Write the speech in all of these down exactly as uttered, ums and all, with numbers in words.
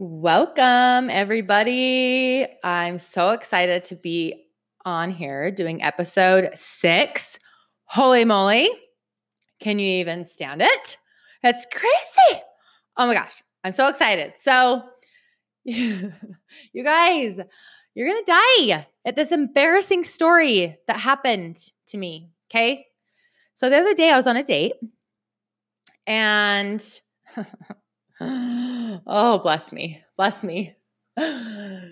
Welcome, everybody. I'm so excited to be on here doing episode six. Holy moly. Can you even stand it? That's crazy. Oh my gosh. I'm so excited. So, you guys, you're going to die at this embarrassing story that happened to me. Okay. So, the other day I was on a date and. Oh, bless me. Bless me. Oh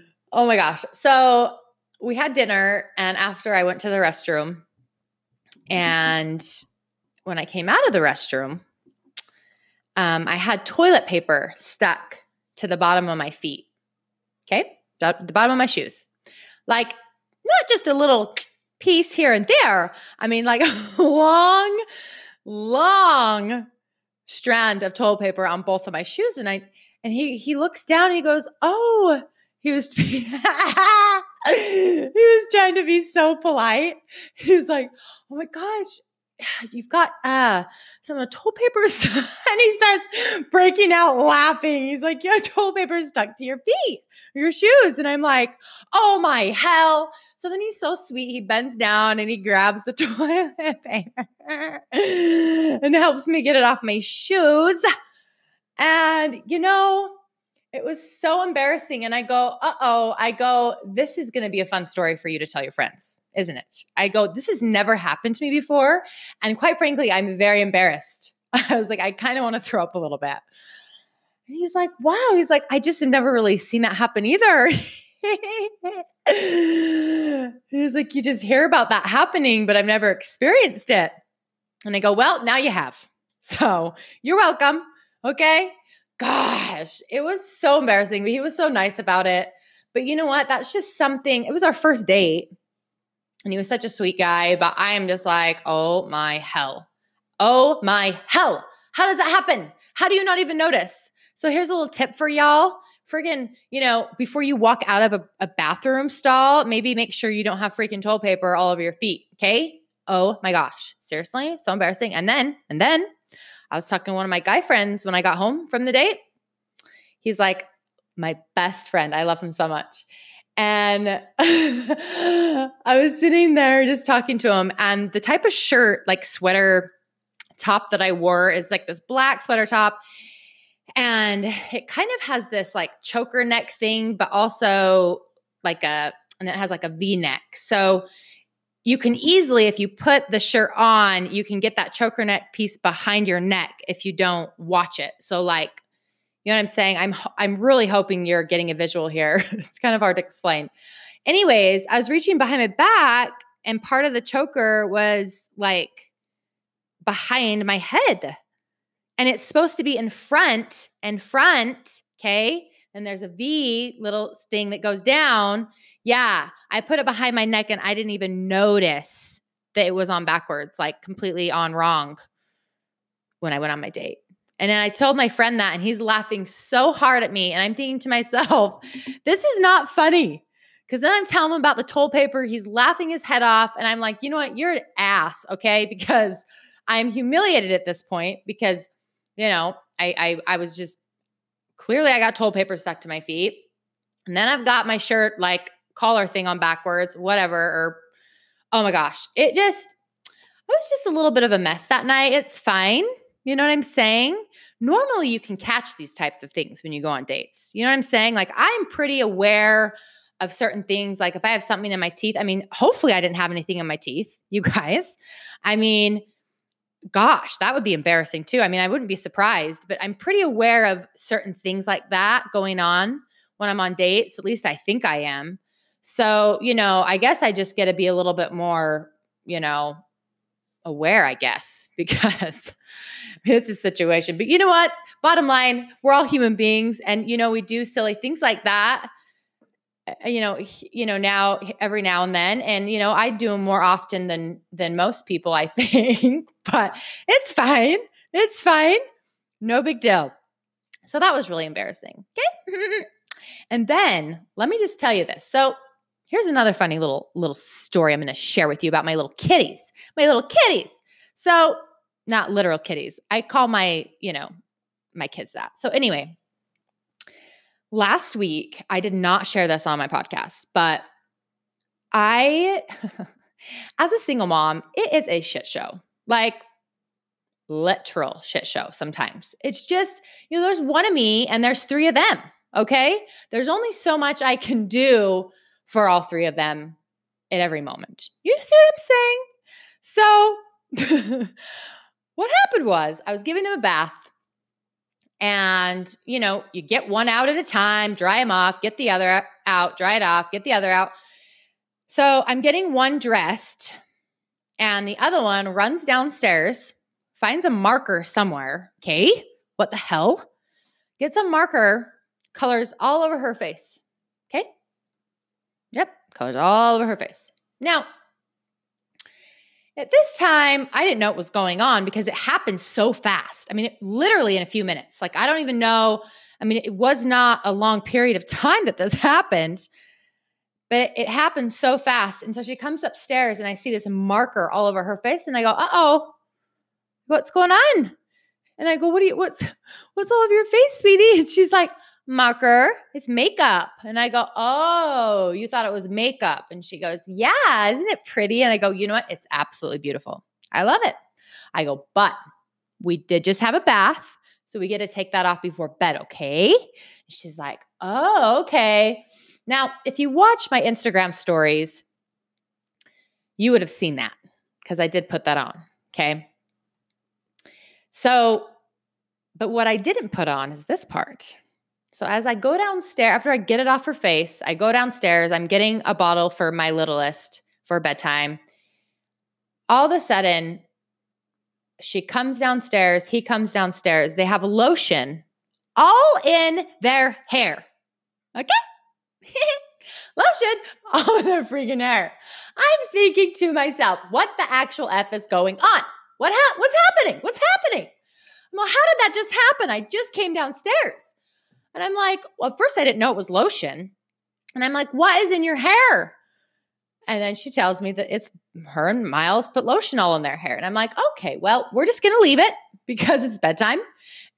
my gosh. So we had dinner and after I went to the restroom and when I came out of the restroom, um, I had toilet paper stuck to the bottom of my feet. Okay. The bottom of my shoes. Like not just a little piece here and there. I mean like a long, long strand of toilet paper on both of my shoes. And I, and he, he looks down and he goes, oh, he was, he was trying to be so polite. He was like, oh my gosh, you've got, uh, some of the toilet paper. And he starts breaking out laughing. He's like, your toilet paper is stuck to your feet, your shoes. And I'm like, oh my hell. So then he's so sweet. He bends down and he grabs the toilet paper and helps me get it off my shoes. And, you know, it was so embarrassing. And I go, uh-oh, I go, this is going to be a fun story for you to tell your friends, isn't it? I go, this has never happened to me before. And quite frankly, I'm very embarrassed. I was like, I kind of want to throw up a little bit. And he's like, wow. He's like, I just have never really seen that happen either. He's like, you just hear about that happening, but I've never experienced it. And I go, well, now you have. So you're welcome. Okay. Gosh, it was so embarrassing, but he was so nice about it. But you know what? That's just something. It was our first date and he was such a sweet guy, but I am just like, oh my hell. Oh my hell. How does that happen? How do you not even notice? So here's a little tip for y'all. Freaking, you know, before you walk out of a, a bathroom stall, maybe make sure you don't have freaking toilet paper all over your feet. Okay? Oh my gosh. Seriously? So embarrassing. And then, and then I was talking to one of my guy friends when I got home from the date. He's like my best friend. I love him so much. And I was sitting there just talking to him and the type of shirt, like sweater top that I wore is like this black sweater top. And it kind of has this like choker neck thing, but also like a, and it has like a V-neck. So you can easily, if you put the shirt on, you can get that choker neck piece behind your neck if you don't watch it. So like, you know what I'm saying? I'm, I'm really hoping you're getting a visual here. It's kind of hard to explain. Anyways, I was reaching behind my back and part of the choker was like behind my head. And it's supposed to be in front and front, okay? And there's a V little thing that goes down. Yeah, I put it behind my neck and I didn't even notice that it was on backwards, like completely on wrong when I went on my date. And then I told my friend that and he's laughing so hard at me. And I'm thinking to myself, this is not funny. Because then I'm telling him about the toilet paper. He's laughing his head off. And I'm like, you know what? You're an ass, okay? Because I'm humiliated at this point because you know, I, I I was just clearly I got toilet paper stuck to my feet. And then I've got my shirt like collar thing on backwards, whatever. Or oh my gosh. It just I was just a little bit of a mess that night. It's fine. You know what I'm saying? Normally you can catch these types of things when you go on dates. You know what I'm saying? Like I'm pretty aware of certain things. Like if I have something in my teeth, I mean, hopefully I didn't have anything in my teeth, you guys. I mean, gosh, that would be embarrassing too. I mean, I wouldn't be surprised, but I'm pretty aware of certain things like that going on when I'm on dates. At least I think I am. So, you know, I guess I just get to be a little bit more, you know, aware, I guess, because it's a situation. But you know what? Bottom line, we're all human beings and, you know, we do silly things like that, you know, you know, now every now and then, and, you know, I do them more often than, than most people, I think, but it's fine. It's fine. No big deal. So that was really embarrassing. Okay. And then let me just tell you this. So here's another funny little, little story I'm going to share with you about my little kitties, my little kitties. So not literal kitties. I call my, you know, my kids that. So anyway, Last week, I did not share this on my podcast, but I, as a single mom, it is a shit show. Like, literal shit show sometimes. It's just, you know, there's one of me and there's three of them, okay? There's only so much I can do for all three of them at every moment. You see what I'm saying? So what happened was I was giving them a bath and, you know, you get one out at a time, dry them off, get the other out, dry it off, get the other out. So I'm getting one dressed and the other one runs downstairs, finds a marker somewhere. Okay, what the hell? Gets a marker, colors all over her face. Okay? Yep, colors all over her face. Now, at this time, I didn't know what was going on because it happened so fast. I mean, it, literally in a few minutes. Like, I don't even know. I mean, it was not a long period of time that this happened, but it happened so fast. And so she comes upstairs and I see this marker all over her face and I go, uh-oh, what's going on? And I go, what do you, what's, what's all over your face, sweetie? And she's like, marker, it's makeup. And I go, oh, you thought it was makeup. And she goes, yeah, isn't it pretty? And I go, you know what? It's absolutely beautiful. I love it. I go, but we did just have a bath, so we get to take that off before bed, okay? And she's like, oh, okay. Now, if you watch my Instagram stories, you would have seen that because I did put that on, okay? So, but what I didn't put on is this part. So as I go downstairs, after I get it off her face, I go downstairs, I'm getting a bottle for my littlest for bedtime. All of a sudden, she comes downstairs, he comes downstairs. They have lotion all in their hair. Okay? Lotion all in their freaking hair. I'm thinking to myself, what the actual F is going on? What ha- what's happening? What's happening? Well, how did that just happen? I just came downstairs. And I'm like, well, at first I didn't know it was lotion. And I'm like, what is in your hair? And then she tells me that it's her and Miles put lotion all in their hair. And I'm like, okay, well, we're just going to leave it because it's bedtime.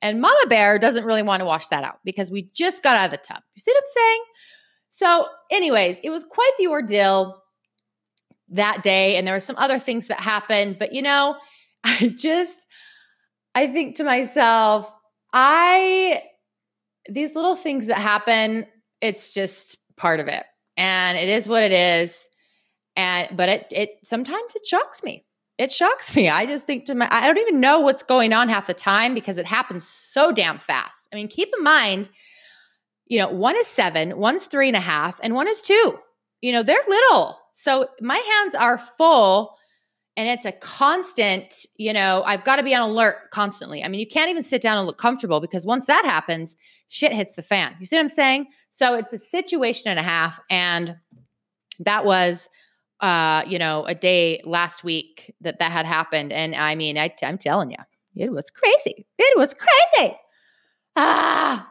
And Mama Bear doesn't really want to wash that out because we just got out of the tub. You see what I'm saying? So anyways, it was quite the ordeal that day. And there were some other things that happened. But, you know, I just, I think to myself, I... these little things that happen, it's just part of it. And it is what it is. And, but it, it, sometimes it shocks me. It shocks me. I just think to my, I don't even know what's going on half the time because it happens so damn fast. I mean, keep in mind, you know, one is seven, one's three and a half, and one is two. You know, they're little. So my hands are full and it's a constant, you know, I've got to be on alert constantly. I mean, you can't even sit down and look comfortable because once that happens, shit hits the fan. You see what I'm saying? So it's a situation and a half. And that was, uh, you know, a day last week that that had happened. And I mean, I, I'm telling you, it was crazy. It was crazy. Ah,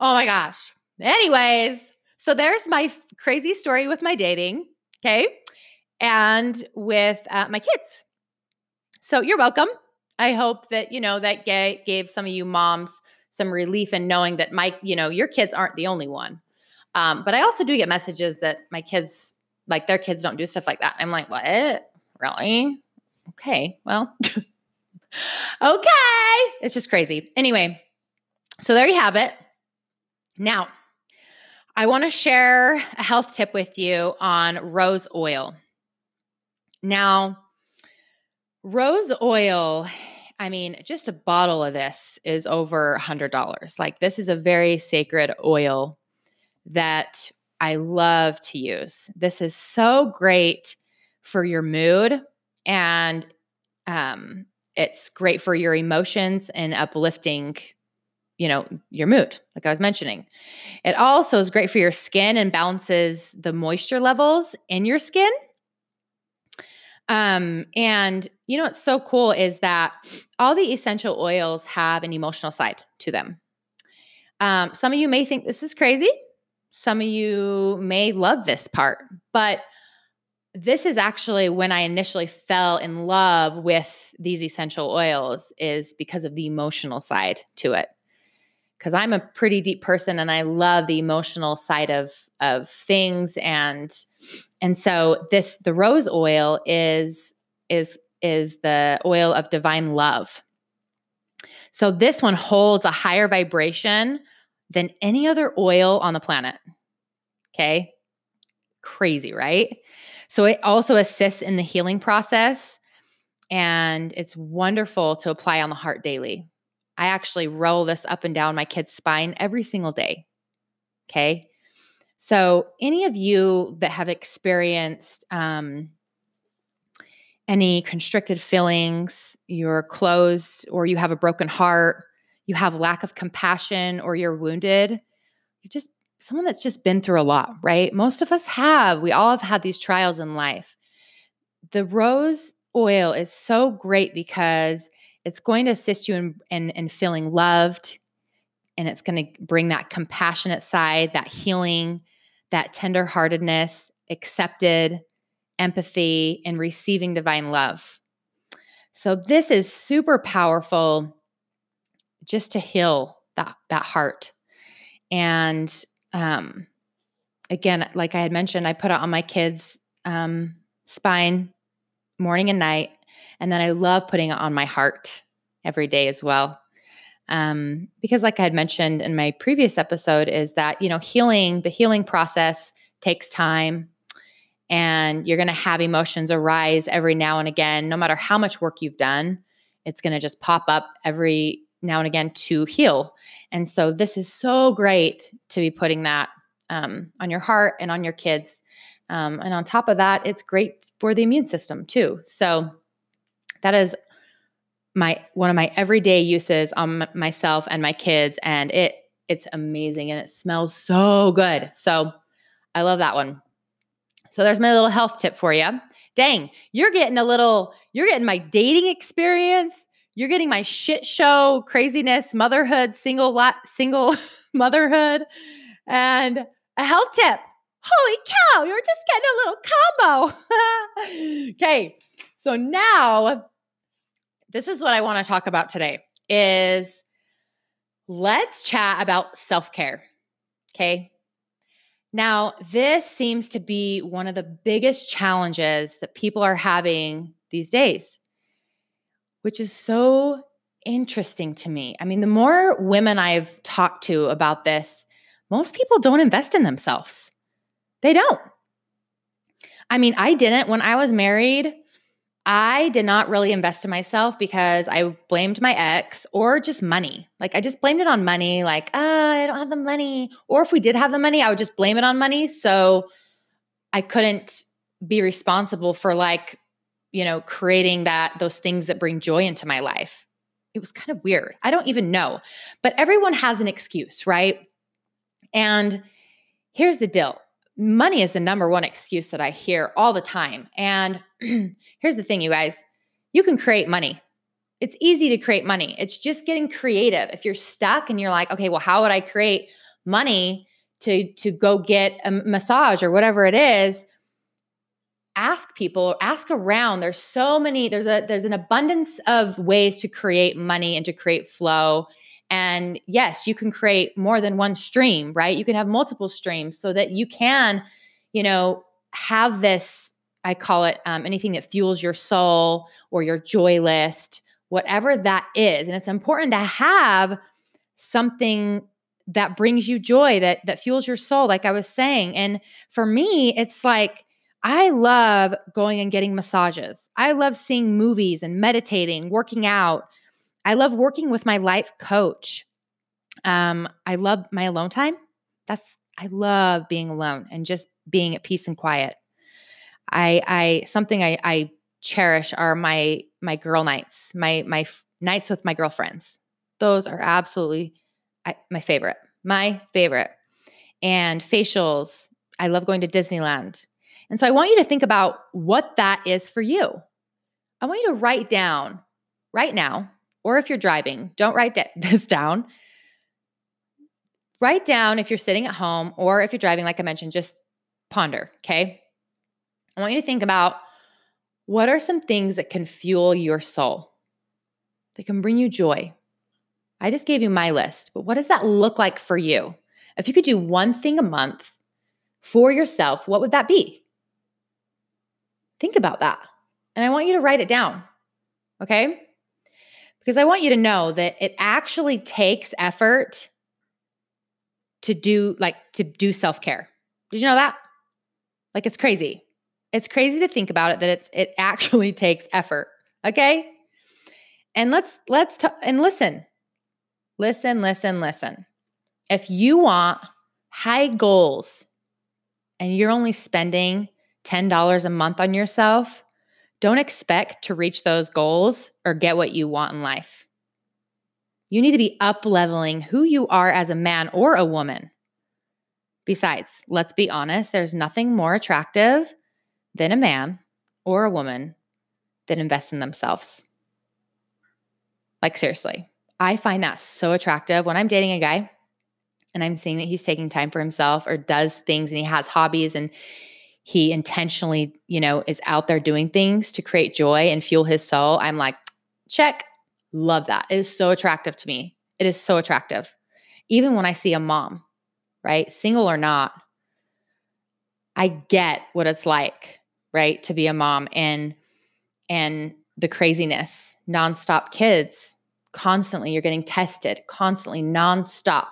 oh my gosh. Anyways, so there's my f- crazy story with my dating. Okay. And with uh, my kids. So you're welcome. I hope that, you know, that ga- gave some of you moms some relief in knowing that my, you know, your kids aren't the only one. Um, but I also do get messages that my kids, like their kids don't do stuff like that. I'm like, what? Really? Okay. Well, okay. It's just crazy. Anyway, so there you have it. Now, I want to share a health tip with you on rose oil. Now, rose oil, I mean, just a bottle of this is over one hundred dollars. Like, this is a very sacred oil that I love to use. This is so great for your mood, and um, it's great for your emotions and uplifting, you know, your mood, like I was mentioning. It also is great for your skin and balances the moisture levels in your skin. Um, and you know, what's so cool is that all the essential oils have an emotional side to them. Um, some of you may think this is crazy. Some of you may love this part, but this is actually when I initially fell in love with these essential oils, is because of the emotional side to it. because I'm a pretty deep person and I love the emotional side of of things. And and so this the rose oil is is is the oil of divine love. So this one holds a higher vibration than any other oil on the planet. Okay? Crazy, right? So it also assists in the healing process, and it's wonderful to apply on the heart daily. I actually roll this up and down my kid's spine every single day. Okay? So any of you that have experienced um, any constricted feelings, you're closed, or you have a broken heart, you have lack of compassion, or you're wounded, you're just someone that's just been through a lot, right? Most of us have. We all have had these trials in life. The rose oil is so great because it's going to assist you in, in, in feeling loved, and it's going to bring that compassionate side, that healing, that tenderheartedness, accepted, empathy, and receiving divine love. So this is super powerful just to heal that, that heart. And um, again, like I had mentioned, I put it on my kids' um, spine morning and night. And then I love putting it on my heart every day as well. Um, because like I had mentioned in my previous episode is that, you know, healing, the healing process takes time, and you're going to have emotions arise every now and again. No matter how much work you've done, it's going to just pop up every now and again to heal. And so this is so great to be putting that um, on your heart and on your kids. Um, and on top of that, it's great for the immune system too. So that is my one of my everyday uses on m- myself and my kids, and it it's amazing, and it smells so good. So I love that one. So there's my little health tip for you. Dang, you're getting a little, you're getting my dating experience. You're getting my shit show, craziness, motherhood, single lot, single motherhood, and a health tip. Holy cow, you're just getting a little combo. Okay, so now this is what I want to talk about today is let's chat about self-care, okay? Now, this seems to be one of the biggest challenges that people are having these days, which is so interesting to me. I mean, the more women I've talked to about this, most people don't invest in themselves. They don't. I mean, I didn't. When I was married, I did not really invest in myself because I blamed my ex or just money. Like I just blamed it on money. Like, oh, I don't have the money. Or if we did have the money, I would just blame it on money. So I couldn't be responsible for like, you know, creating that, those things that bring joy into my life. It was kind of weird. I don't even know. But everyone has an excuse, right? And here's the deal. Money is the number one excuse that I hear all the time. And here's the thing, you guys, you can create money. It's easy to create money. It's just getting creative. If you're stuck and you're like, okay, well, how would I create money to, to go get a massage or whatever it is? Ask people, ask around. There's so many, there's a, there's an abundance of ways to create money and to create flow. And yes, you can create more than one stream, right? You can have multiple streams so that you can, you know, have this, I call it um, anything that fuels your soul or your joy list, whatever that is. And it's important to have something that brings you joy, that that fuels your soul, like I was saying. And for me, it's like, I love going and getting massages. I love seeing movies and meditating, working out. I love working with my life coach. Um, I love my alone time. That's I love being alone and just being at peace and quiet. I, I something I, I cherish are my my girl nights, my my f- nights with my girlfriends. Those are absolutely I, my favorite, my favorite. And facials. I love going to Disneyland. And so I want you to think about what that is for you. I want you to write down right now. Or if you're driving, don't write this down. Write down if you're sitting at home or if you're driving, like I mentioned, just ponder, okay? I want you to think about what are some things that can fuel your soul, that can bring you joy. I just gave you my list, but what does that look like for you? If you could do one thing a month for yourself, what would that be? Think about that. And I want you to write it down, okay? Because I want you to know that it actually takes effort to do like to do self-care. Did you know that? Like it's crazy. It's crazy to think about it that it's it actually takes effort, okay? And let's let's t- and listen. Listen, listen, listen. If you want high goals and you're only spending ten dollars a month on yourself, don't expect to reach those goals or get what you want in life. You need to be up-leveling who you are as a man or a woman. Besides, let's be honest, there's nothing more attractive than a man or a woman that invests in themselves. Like seriously, I find that so attractive when I'm dating a guy and I'm seeing that he's taking time for himself or does things and he has hobbies and he intentionally, you know, is out there doing things to create joy and fuel his soul. I'm like, check, love that. It is so attractive to me. It is so attractive. Even when I see a mom, right, single or not, I get what it's like, right, to be a mom and and the craziness, nonstop kids, constantly you're getting tested, constantly nonstop.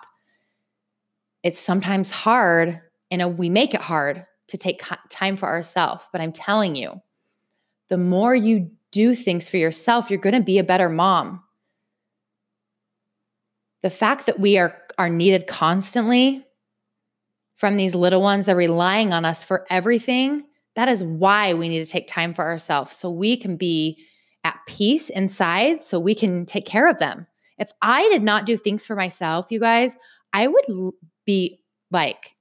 It's sometimes hard, and we make it hard to take time for ourselves. But I'm telling you, the more you do things for yourself, you're going to be a better mom. The fact that we are, are needed constantly from these little ones, they're relying on us for everything. That is why we need to take time for ourselves so we can be at peace inside so we can take care of them. If I did not do things for myself, you guys, I would be like,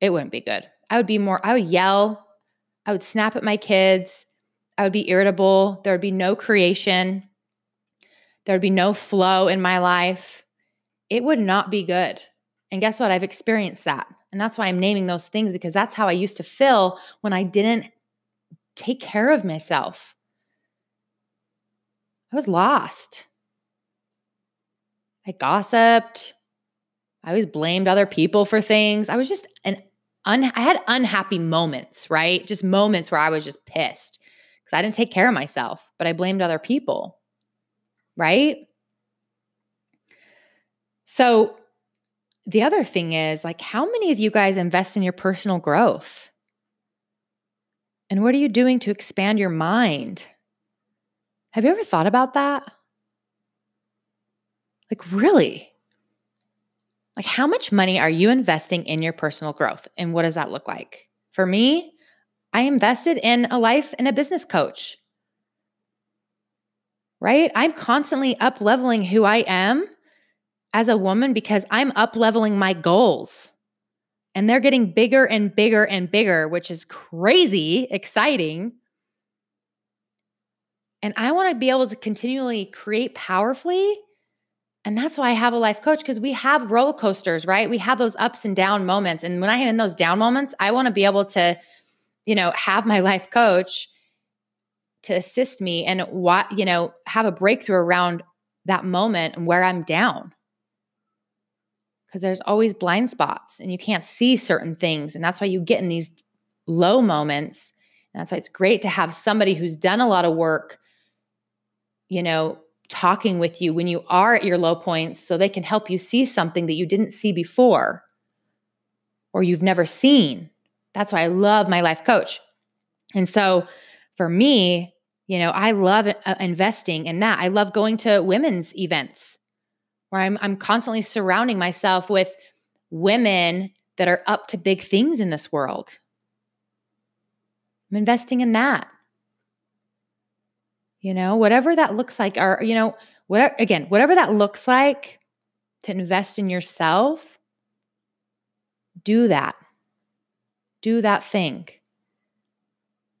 it wouldn't be good. I would be more, I would yell, I would snap at my kids, I would be irritable, there would be no creation, there would be no flow in my life. It would not be good. And guess what? I've experienced that. And that's why I'm naming those things because that's how I used to feel when I didn't take care of myself. I was lost. I gossiped. I always blamed other people for things. I was just an Un- I had unhappy moments, right? Just moments where I was just pissed because I didn't take care of myself, but I blamed other people, right? So the other thing is like, how many of you guys invest in your personal growth? And what are you doing to expand your mind? Have you ever thought about that? Like really? Like how much money are you investing in your personal growth and what does that look like? For me, I invested in a life and a business coach, right? I'm constantly up-leveling who I am as a woman because I'm up-leveling my goals and they're getting bigger and bigger and bigger, which is crazy exciting. And I want to be able to continually create powerfully. And that's why I have a life coach because we have roller coasters, right? We have those ups and down moments. And when I am in those down moments, I want to be able to, you know, have my life coach to assist me and what, you know, have a breakthrough around that moment and where I'm down. Because there's always blind spots and you can't see certain things. And that's why you get in these low moments. And that's why it's great to have somebody who's done a lot of work, you know, talking with you when you are at your low points so they can help you see something that you didn't see before or you've never seen. That's why I love my life coach. And so for me, you know, I love uh, investing in that. I love going to women's events where I'm, I'm constantly surrounding myself with women that are up to big things in this world. I'm investing in that. You know, whatever that looks like, or, you know, whatever, again, whatever that looks like to invest in yourself, do that. Do that thing.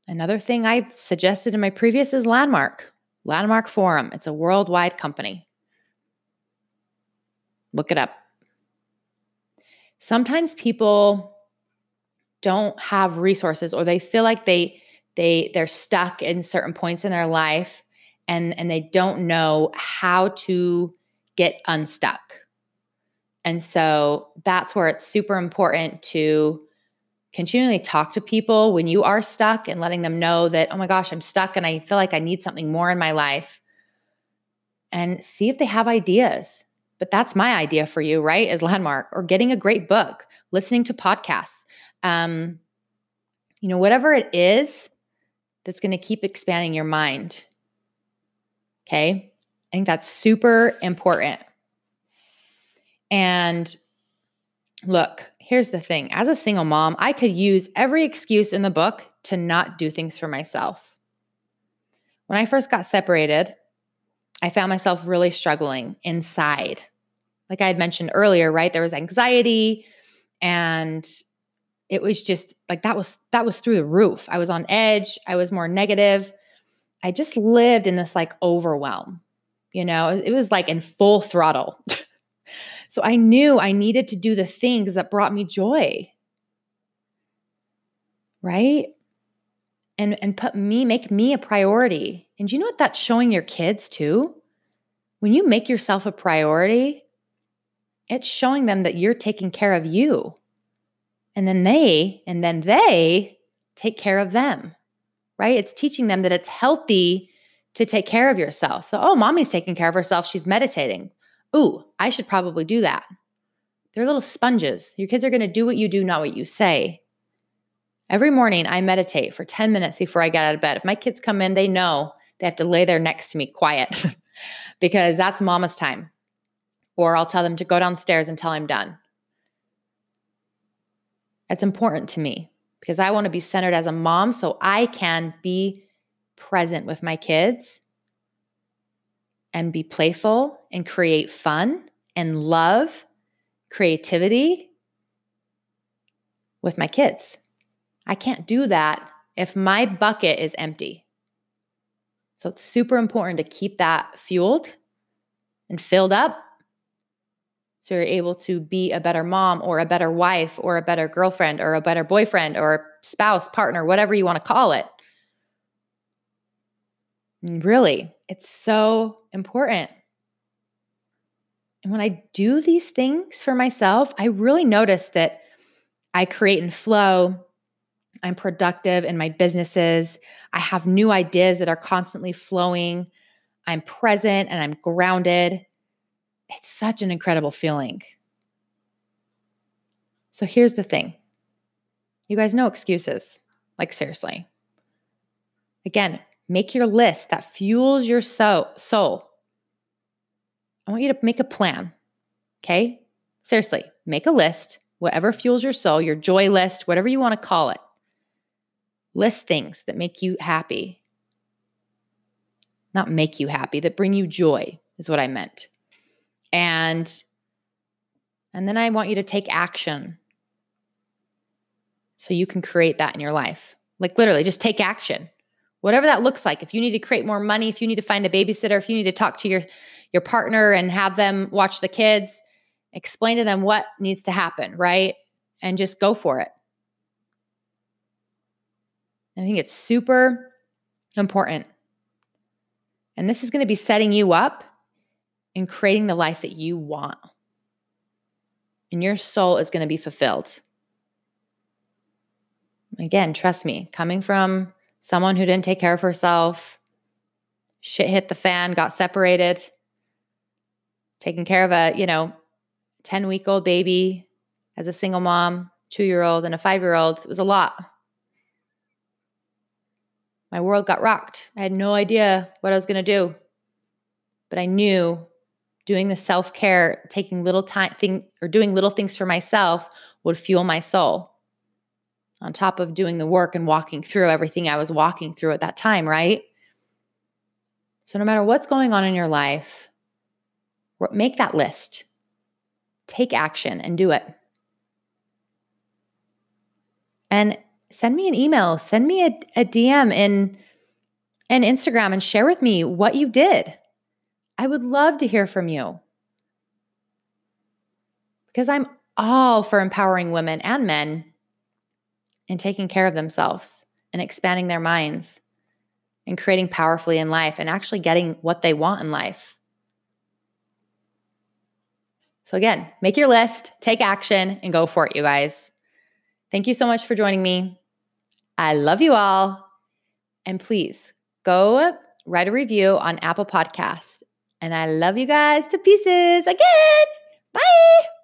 Another thing I've suggested in my previous is Landmark, Landmark Forum. It's a worldwide company. Look it up. Sometimes people don't have resources or they feel like they They, they're stuck in certain points in their life and, and they don't know how to get unstuck. And so that's where it's super important to continually talk to people when you are stuck and letting them know that, oh my gosh, I'm stuck and I feel like I need something more in my life, and see if they have ideas. But that's my idea for you, right? Is Landmark, or getting a great book, listening to podcasts, um, you know, whatever it is that's going to keep expanding your mind. Okay. I think that's super important. And look, here's the thing. As a single mom, I could use every excuse in the book to not do things for myself. When I first got separated, I found myself really struggling inside. Like I had mentioned earlier, right? There was anxiety, and it was just like that was that was through the roof. I was on edge. I was more negative. I just lived in this like overwhelm. You know, it was like in full throttle. So I knew I needed to do the things that brought me joy, right? And and put me, make me a priority. And do you know what that's showing your kids too? When you make yourself a priority, it's showing them that you're taking care of you. And then they, and then they take care of them, right? It's teaching them that it's healthy to take care of yourself. So, oh, mommy's taking care of herself. She's meditating. Ooh, I should probably do that. They're little sponges. Your kids are going to do what you do, not what you say. Every morning I meditate for ten minutes before I get out of bed. If my kids come in, they know they have to lay there next to me quiet because that's mama's time. Or I'll tell them to go downstairs until I'm done. That's important to me because I want to be centered as a mom so I can be present with my kids and be playful and create fun and love, creativity with my kids. I can't do that if my bucket is empty. So it's super important to keep that fueled and filled up so you're able to be a better mom or a better wife or a better girlfriend or a better boyfriend or spouse, partner, whatever you want to call it. And really, it's so important. And when I do these things for myself, I really notice that I create and flow. I'm productive in my businesses. I have new ideas that are constantly flowing. I'm present and I'm grounded. It's such an incredible feeling. So here's the thing. You guys, no excuses. Like seriously. Again, make your list that fuels your soul. I want you to make a plan, okay? Seriously, make a list, whatever fuels your soul, your joy list, whatever you want to call it. List things that make you happy. Not make you happy, that bring you joy is what I meant. And, and then I want you to take action so you can create that in your life. Like literally, just take action. Whatever that looks like. If you need to create more money, if you need to find a babysitter, if you need to talk to your, your partner and have them watch the kids, explain to them what needs to happen, right? And just go for it. I think it's super important. And this is going to be setting you up and creating the life that you want. And your soul is going to be fulfilled. Again, trust me, coming from someone who didn't take care of herself, shit hit the fan, got separated, taking care of a, you know, ten-week-old baby as a single mom, two-year-old and a five-year-old. It was a lot. My world got rocked. I had no idea what I was going to do. But I knew doing the self-care, taking little time thing or doing little things for myself would fuel my soul. On top of doing the work and walking through everything I was walking through at that time, right? So no matter what's going on in your life, make that list. Take action and do it. And send me an email. Send me a, a D M in, in Instagram and share with me what you did. I would love to hear from you. Because I'm all for empowering women and men and taking care of themselves and expanding their minds and creating powerfully in life and actually getting what they want in life. So again, make your list, take action, and go for it, you guys. Thank you so much for joining me. I love you all. And please go write a review on Apple Podcasts. And I love you guys to pieces again. Bye.